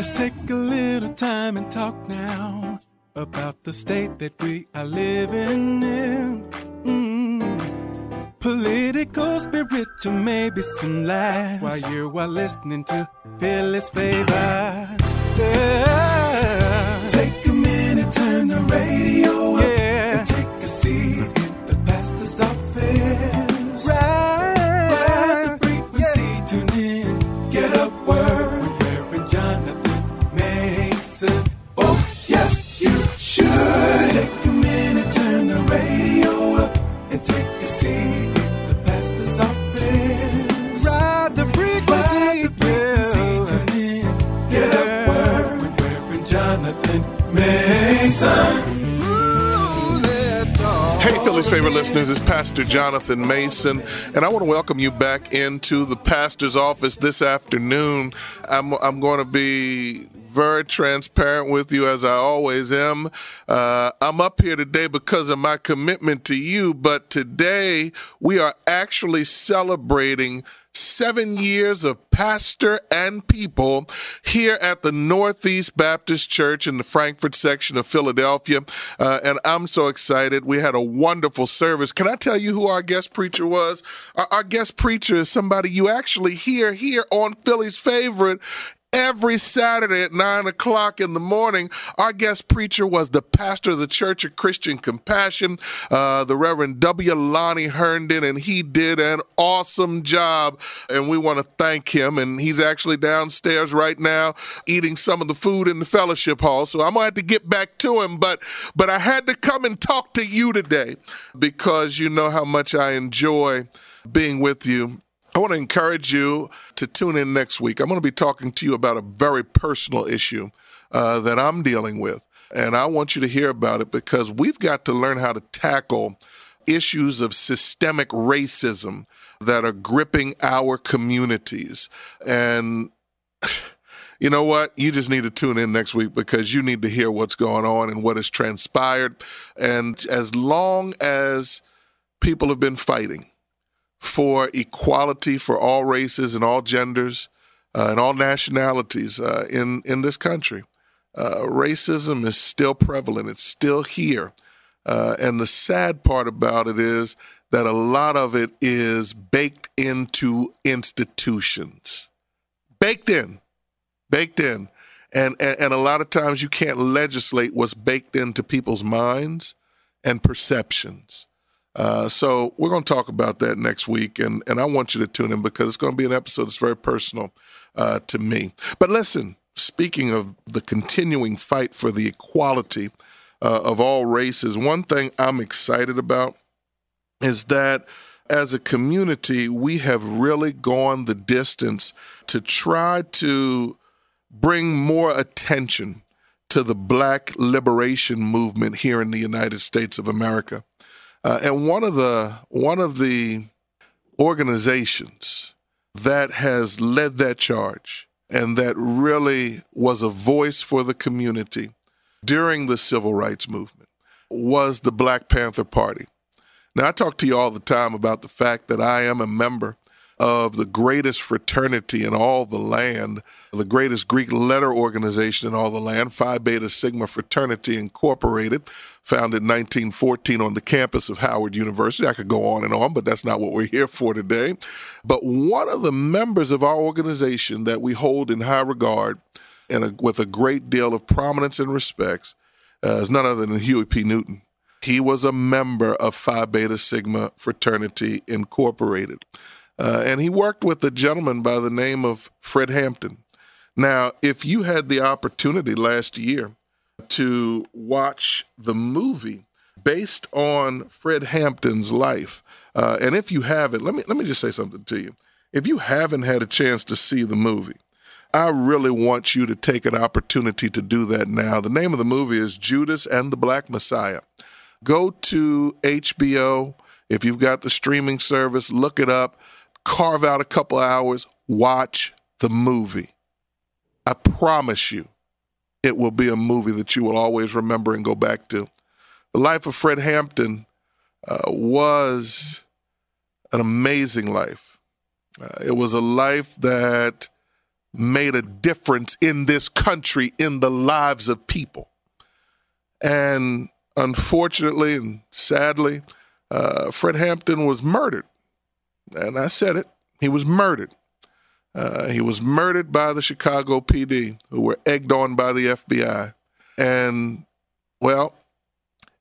Let's take a little time and talk now about the state that we are living in. Political, spiritual, maybe some laughs while you are listening to Phyllis Faber. Yeah. Take a minute, turn the radio up, and take a seat in the pastor's office. Right. Ride the frequency, tune in, get up word with Reverend Jonathan Mason. Oh, yes, you should. Take a minute, turn the radio up, and take a seat. Hey, Philly's Favor listeners, it's Pastor Jonathan Mason, and I want to welcome you back into the pastor's office this afternoon. I'm going to be very transparent with you, as I always am. I'm up here today because of my commitment to you, but today we are actually celebrating 7 years of pastor and people here at the Northeast Baptist Church in the Frankford section of Philadelphia, and I'm so excited. We had a wonderful service. Can I tell you who our guest preacher was? Our guest preacher is somebody you actually hear here on Philly's Favorite every Saturday at 9 o'clock in the morning. Our guest preacher was the pastor of the Church of Christian Compassion, the Reverend W. Lonnie Herndon, and he did an awesome job, and we want to thank him. And he's actually downstairs right now eating some of the food in the fellowship hall, so I'm going to have to get back to him, but I had to come and talk to you today because you know how much I enjoy being with you. I want to encourage you to tune in next week. I'm going to be talking to you about a very personal issue that I'm dealing with, and I want you to hear about it because we've got to learn how to tackle issues of systemic racism that are gripping our communities. And you know what? You just need to tune in next week because you need to hear what's going on and what has transpired. And as long as people have been fighting for equality for all races and all genders and all nationalities in this country, racism is still prevalent. It's still here. And the sad part about it is that a lot of it is baked into institutions. Baked in. And a lot of times you can't legislate what's baked into people's minds and perceptions. So we're going to talk about that next week, and I want you to tune in because it's going to be an episode that's very personal to me. But listen, speaking of the continuing fight for the equality of all races, one thing I'm excited about is that as a community, we have really gone the distance to try to bring more attention to the Black liberation movement here in the United States of America. And one of the organizations that has led that charge and that really was a voice for the community during the civil rights movement was the Black Panther Party. Now, I talk to you all the time about the fact that I am a member of the greatest fraternity in all the land, the greatest Greek letter organization in all the land, Phi Beta Sigma Fraternity Incorporated, founded in 1914 on the campus of Howard University. I could go on and on, but that's not what we're here for today. But one of the members of our organization that we hold in high regard and with a great deal of prominence and respect is none other than Huey P. Newton. He was a member of Phi Beta Sigma Fraternity Incorporated. And he worked with a gentleman by the name of Fred Hampton. Now, if you had the opportunity last year to watch the movie based on Fred Hampton's life, and if you haven't, let me just say something to you. If you haven't had a chance to see the movie, I really want you to take an opportunity to do that now. The name of the movie is Judas and the Black Messiah. Go to HBO. If you've got the streaming service, look it up. Carve out a couple hours, watch the movie. I promise you it will be a movie that you will always remember and go back to. The life of Fred Hampton was an amazing life. It was a life that made a difference in this country, in the lives of people. And unfortunately and sadly, Fred Hampton was murdered. And I said it, he was murdered. He was murdered by the Chicago PD, who were egged on by the FBI. And, well,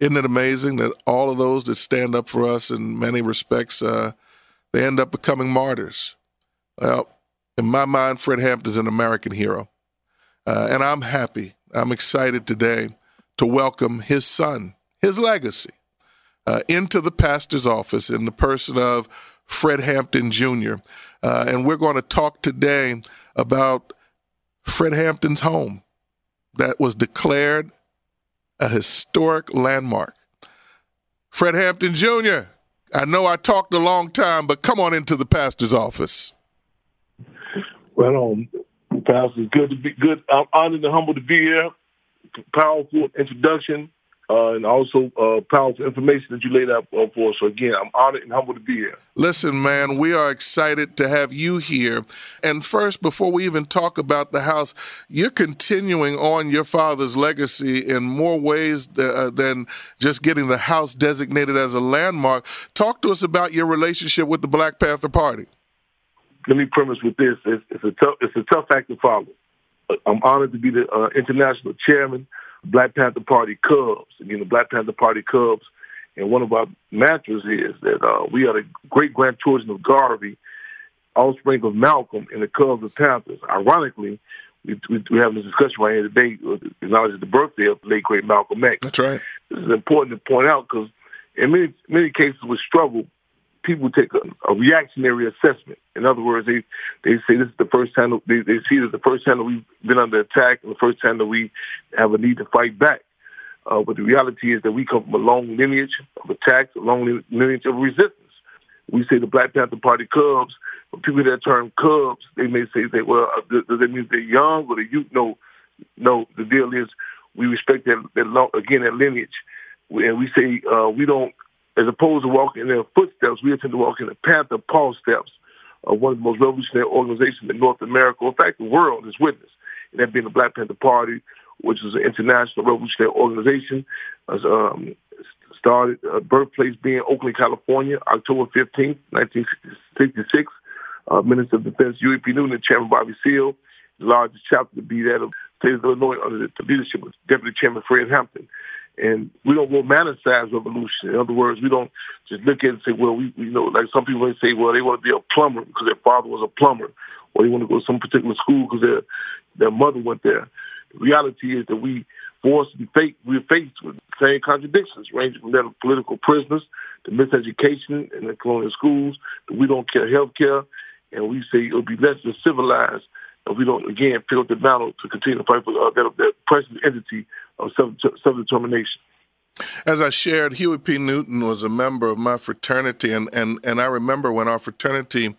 isn't it amazing that all of those that stand up for us in many respects, they end up becoming martyrs? Well, in my mind, Fred Hampton's an American hero. And I'm happy, I'm excited today to welcome his son, his legacy, into the pastor's office in the person of Fred Hampton Jr. And we're going to talk today about Fred Hampton's home that was declared a historic landmark. Fred Hampton Jr., I know I talked a long time, but come on into the pastor's office. Right on, Pastor. Good to be good. I'm honored and humbled to be here. Powerful introduction and also powerful information that you laid out for us. So again, I'm honored and humbled to be here. Listen, man, we are excited to have you here. And first, before we even talk about the house, you're continuing on your father's legacy in more ways than just getting the house designated as a landmark. Talk to us about your relationship with the Black Panther Party. Let me premise with this. It's a tough act to follow. I'm honored to be the international chairman of Black Panther Party Cubs. Again, the Black Panther Party Cubs, and one of our mantras is that we are the great grandchildren of Garvey, offspring of Malcolm, and the Cubs of Panthers. Ironically, we have this discussion right here today, acknowledging the birthday of the late great Malcolm X. That's right. This is important to point out because in many cases with struggle, people take a reactionary assessment. In other words, they say this is the first time they see this the first time that we've been under attack, and the first time that we have a need to fight back. But the reality is that we come from a long lineage of attacks, a long lineage of resistance. We say the Black Panther Party Cubs. When people that term Cubs, they may say that, well, does that mean they're young or the youth? No. The deal is we respect that lineage, and we say we don't. As opposed to walking in their footsteps, we tend to walk in the Panther Paw steps of one of the most revolutionary organizations in North America, in fact, the world has witnessed, and that being the Black Panther Party, which is an international revolutionary organization, started birthplace being Oakland, California, October 15th, 1966. Minister of Defense Huey P. Newton and Chairman Bobby Seale, the largest chapter to be that of the state of Illinois under the leadership of Deputy Chairman Fred Hampton. And we don't romanticize revolution. In other words, we don't just look at it and say, well, like some people say, well, they want to be a plumber because their father was a plumber, or they want to go to some particular school because their mother went there. The reality is that we're faced with the same contradictions, ranging from that of political prisoners to miseducation in the colonial schools, that we don't care health care, and we say it would be less than civilized if we don't, again, fill the battle to continue to fight for that oppressive entity of self-determination. As I shared, Huey P. Newton was a member of my fraternity, and I remember when our fraternity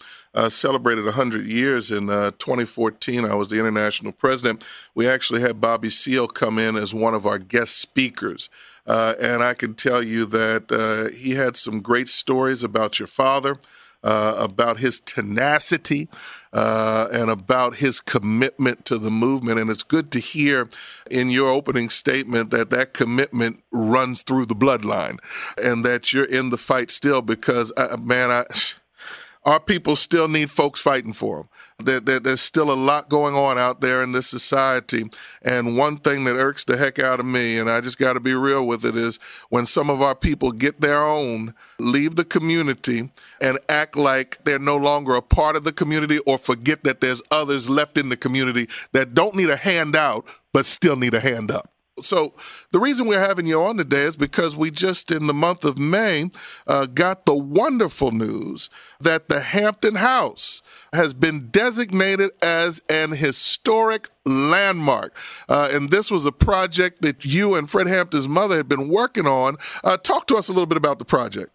celebrated 100 years in 2014, I was the international president. We actually had Bobby Seale come in as one of our guest speakers, and I can tell you that he had some great stories about your father, about his tenacity, and about his commitment to the movement. And it's good to hear in your opening statement that commitment runs through the bloodline and that you're in the fight still because, our people still need folks fighting for them. There's still a lot going on out there in this society. And one thing that irks the heck out of me, and I just got to be real with it, is when some of our people get their own, leave the community, and act like they're no longer a part of the community or forget that there's others left in the community that don't need a handout but still need a hand up. So the reason we're having you on today is because we just, in the month of May, got the wonderful news that the Hampton House has been designated as an historic landmark. And this was a project that you and Fred Hampton's mother had been working on. Talk to us a little bit about the project.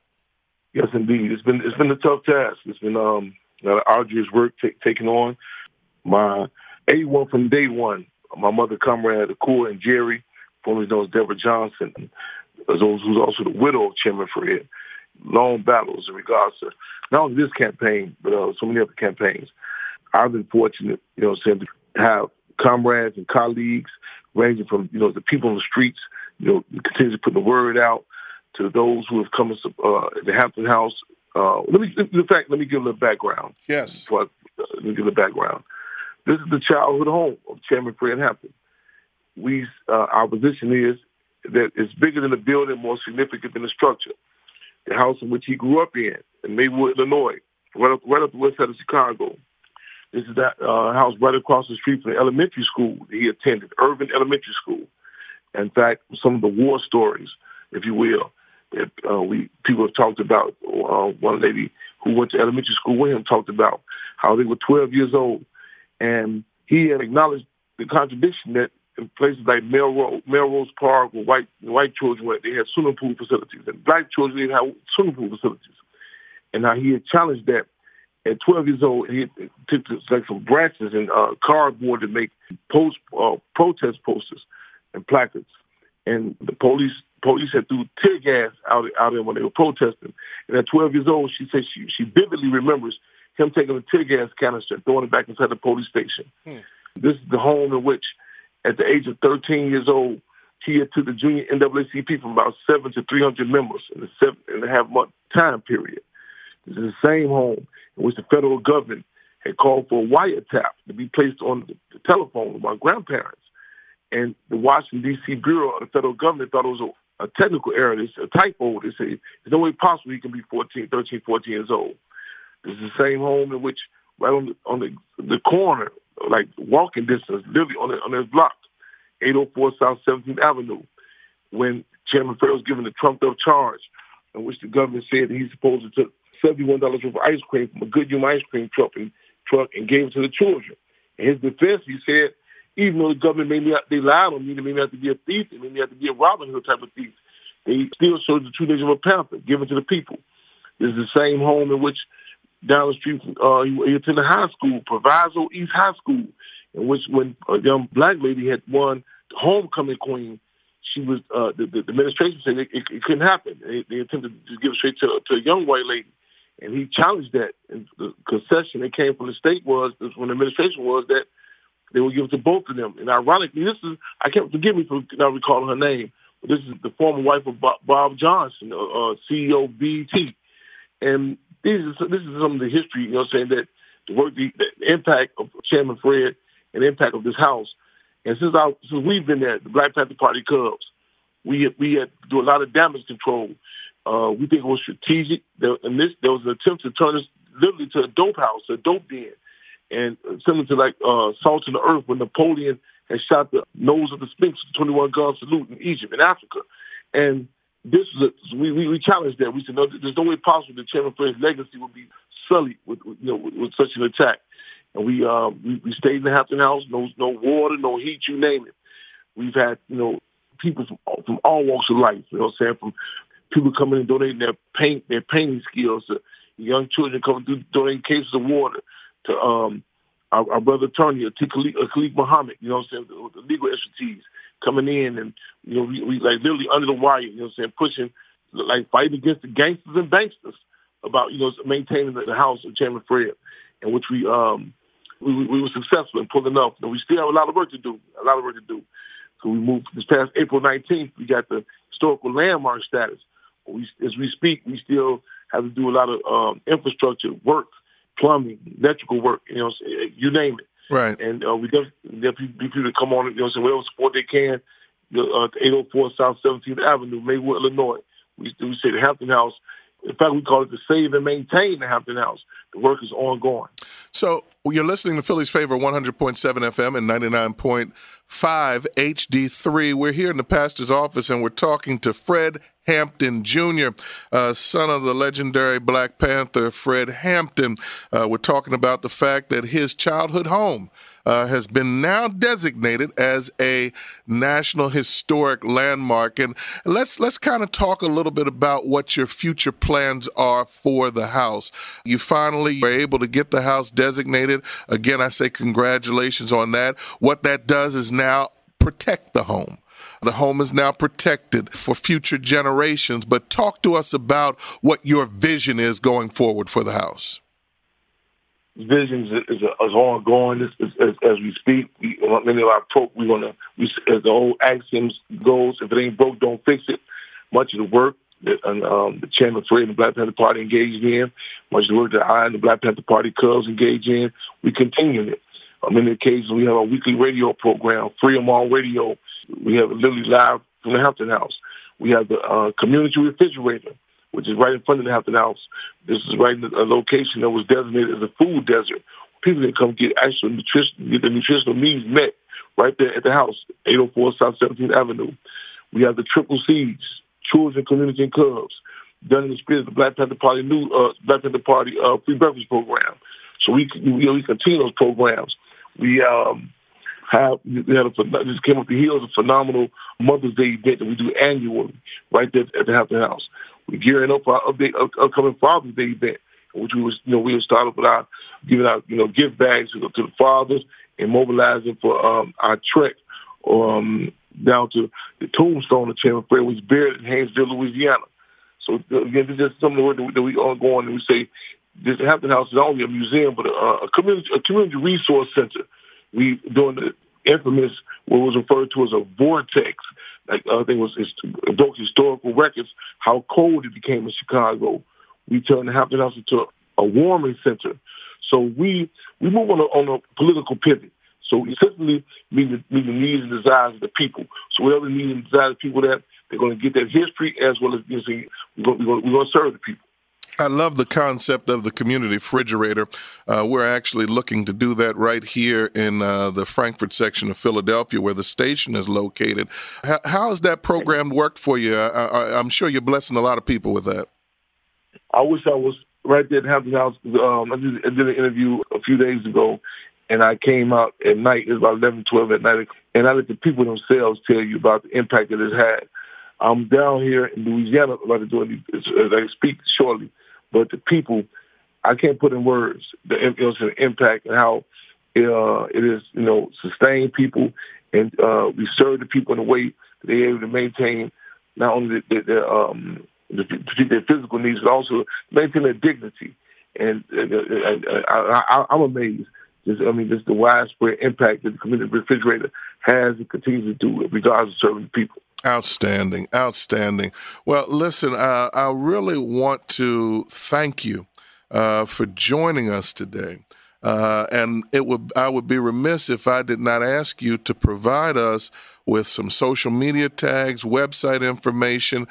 Yes, indeed. It's been a tough task. It's been arduous work taken on. My A1 from day one, my mother, Comrade Akua and Jerry, formerly known as Deborah Johnson, who's also the widow of Chairman Fred, long battles in regards to not only this campaign, but so many other campaigns. I've been fortunate, you know what I'm saying, to have comrades and colleagues ranging from, you know, the people on the streets, you know, continuously putting the word out, to those who have come to the Hampton House. Let me give a little background. Yes. Let me give a background. This is the childhood home of Chairman Fred Hampton. Our position is that it's bigger than the building, more significant than the structure. The house in which he grew up in Maywood, Illinois, right up the west side of Chicago. This is that house right across the street from the elementary school that he attended, Irving Elementary School. In fact, some of the war stories, if you will, that people have talked about. One lady who went to elementary school with him talked about how they were 12 years old, and he had acknowledged the contradiction that in places like Melrose Park, where white children were, they had swimming pool facilities, and black children didn't have swimming pool facilities. And how he had challenged that at 12 years old, he took like some branches and cardboard to make protest posters and placards. And the police had threw tear gas out there when they were protesting. And at 12 years old, she said she vividly remembers him taking a tear gas canister and throwing it back inside the police station. This is the home in which, at the age of 13 years old, he had took the junior NAACP from about 7 to 300 members in a 7.5-month time period. This is the same home in which the federal government had called for a wiretap to be placed on the telephone of my grandparents. And the Washington, D.C. Bureau of the federal government thought it was a technical error, it's a typo. They say, there's no way possible he can be 13, 14 years old. This is the same home in which, right on the corner, like walking distance, literally on his block, 804 South 17th Avenue, when Chairman Fred was given the trumped-up charge in which the government said that he's supposed to took $71 worth of ice cream from a Goodyear ice cream truck and gave it to the children. In his defense, he said, even though the government they lied on me, they made me have to be a thief, they made me have to be a Robin Hood type of thief, they still showed the true nature of a panther, given to the people. This is the same home in which down the street, he attended high school, Proviso East High School, in which when a young black lady had won the homecoming queen, she was the administration said it couldn't happen. They attempted to give it straight to a young white lady, and he challenged that. And the concession that came from the state was when the administration was that they would give it to both of them. And ironically, forgive me for not recalling her name, but this is the former wife of Bob Johnson, CEO of BT. And this is some of the history, you know what I'm saying, that the impact of Chairman Fred and the impact of this house. And since we've been there, the Black Panther Party Cubs, we had to do a lot of damage control. We think it was strategic. There was an attempt to turn us literally to a dope house, a dope den. And similar to like Salt of the Earth, when Napoleon had shot the nose of the Sphinx, 21-gun salute in Egypt, in Africa. And this was we challenged that. We said, no, there's no way possible that Chairman Fred's legacy would be sullied with such an attack. And we stayed in the Hampton House, no water, no heat, you name it. We've had, you know, people from all walks of life, you know what I'm saying, from people coming and donating their painting skills, to young children coming through donating cases of water, to our brother attorney, to Khalid Mohammed, you know what I'm saying, with the legal expertise coming in and, you know, we like literally under the wire, you know what I'm saying, pushing, like fighting against the gangsters and banksters about, you know, maintaining the house of Chairman Fred, in which we were successful in pulling up. And we still have a lot of work to do. So we moved this past April 19th, we got the historical landmark status. As we speak, we still have to do a lot of infrastructure work, plumbing, electrical work, you know, you name it. Right. And we definitely people to come on, you know, say whatever support they can. 804 South 17th Avenue, Maywood, Illinois. We say the Hampton House. In fact, we call it the Save and Maintain the Hampton House. The work is ongoing. So you're listening to Philly's Favor, 100.7 FM and 99.5 HD3. We're here in the pastor's office, and we're talking to Fred Hampton Jr., son of the legendary Black Panther Fred Hampton. We're talking about the fact that his childhood home has been now designated as a National Historic Landmark. And let's kind of talk a little bit about what your future plans are for the house. You finally were able to get the house designated. Again, I say congratulations on that. What that does is now protect the home. The home is now protected for future generations. But talk to us about what your vision is going forward for the house. Visions is ongoing as we speak. Many of our folk, the old axioms goes, if it ain't broke, don't fix it. Much of the work that the Chairman Fred and the Black Panther Party engaged in, much of the work that I and the Black Panther Party Cubs engage in, we continue it. On many occasions, we have a weekly radio program, Freedom on Radio. We have literally live from the Hampton House. We have the community refrigerator, which is right in front of the Hampton House. This is right in a location that was designated as a food desert. People can come get actual nutrition, get the nutritional needs met right there at the house, 804 South 17th Avenue. We have the Triple C's, Children, Community, and Clubs, done in the spirit of the Black Panther Party Free Breakfast Program. So we continue those programs. Just came up the heels, a phenomenal Mother's Day event that we do annually right there at the Hampton House. We're gearing up for our upcoming Father's Day event, which we will start up with our giving out gift bags to the fathers and mobilizing for our trek down to the tombstone of Chairman Fred, who's buried in Haynesville, Louisiana. So again, this is just some of the work that we ongoing, and we say this Hampton House is not only a museum but a community resource center. We doing the infamous, what was referred to as a vortex. Like I think it broke historical records how cold it became in Chicago. We turned the Hampton House into a warming center. So we move on a political pivot. So we simply meet the needs and desires of the people. So whatever needs and desires of people that they're going to get that history as well as we're going to serve the people. I love the concept of the community refrigerator. We're actually looking to do that right here in the Frankford section of Philadelphia where the station is located. How has that program worked for you? I'm sure you're blessing a lot of people with that. I wish I was right there at Hampton House. I did an interview a few days ago, and I came out at night. It was about 11, 12 at night, and I let the people themselves tell you about the impact that it's had. I'm down here in Louisiana about to do it as I speak shortly. But the people, I can't put in words the impact and how it is, sustained people, and we serve the people in a way that they're able to maintain not only their physical needs, but also maintain their dignity. And I'm amazed. Just the widespread impact that the community refrigerator has and continues to do regardless of serving the people. Outstanding, outstanding. Well, listen, I really want to thank you for joining us today. And I would be remiss if I did not ask you to provide us with some social media tags, website information.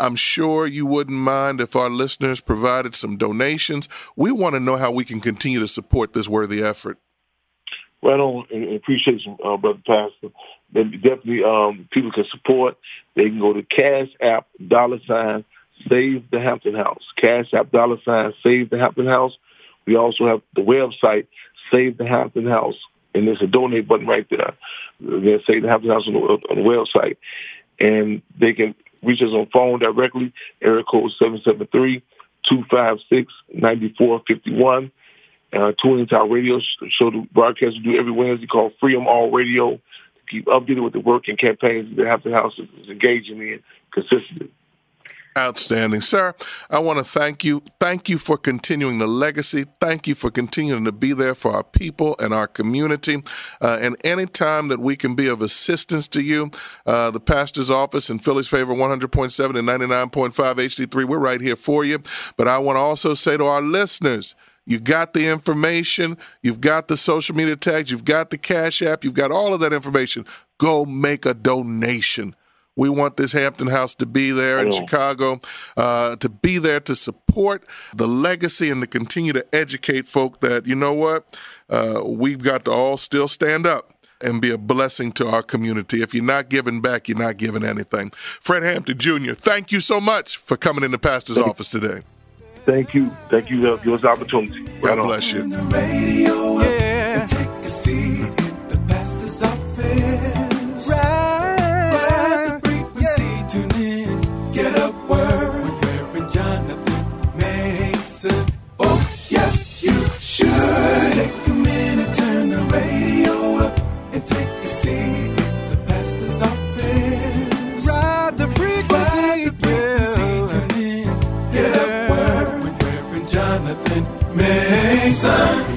I'm sure you wouldn't mind if our listeners provided some donations. We want to know how we can continue to support this worthy effort. Right on, and appreciate you, Brother Pastor. Definitely, people can support. They can go to Cash App $ Save the Hampton House. Cash App $ Save the Hampton House. We also have the website, Save the Hampton House, and there's a donate button right there. Again, Save the Hampton House on the website. And they can reach us on phone directly, area code 773-256-9451. Tune into our radio show, the broadcast we do every Wednesday called Freedom All Radio, to keep updated with the work and campaigns that the Hampton House is engaging in consistently. Outstanding. Sir, I want to thank you. Thank you for continuing the legacy. Thank you for continuing to be there for our people and our community. And any time that we can be of assistance to you, the pastor's office in Philly's Favor 100.7 and 99.5 HD3, we're right here for you. But I want to also say to our listeners, you got the information, you've got the social media tags, you've got the Cash App, you've got all of that information. Go make a donation. We want this Hampton House to be there in Chicago, to be there to support the legacy and to continue to educate folk that, you know what, we've got to all still stand up and be a blessing to our community. If you're not giving back, you're not giving anything. Fred Hampton Jr., thank you so much for coming in the pastor's office today. Thank you. Thank you for this opportunity. Right God bless on. You. Yeah. Take a seat at the pastor's office. Son.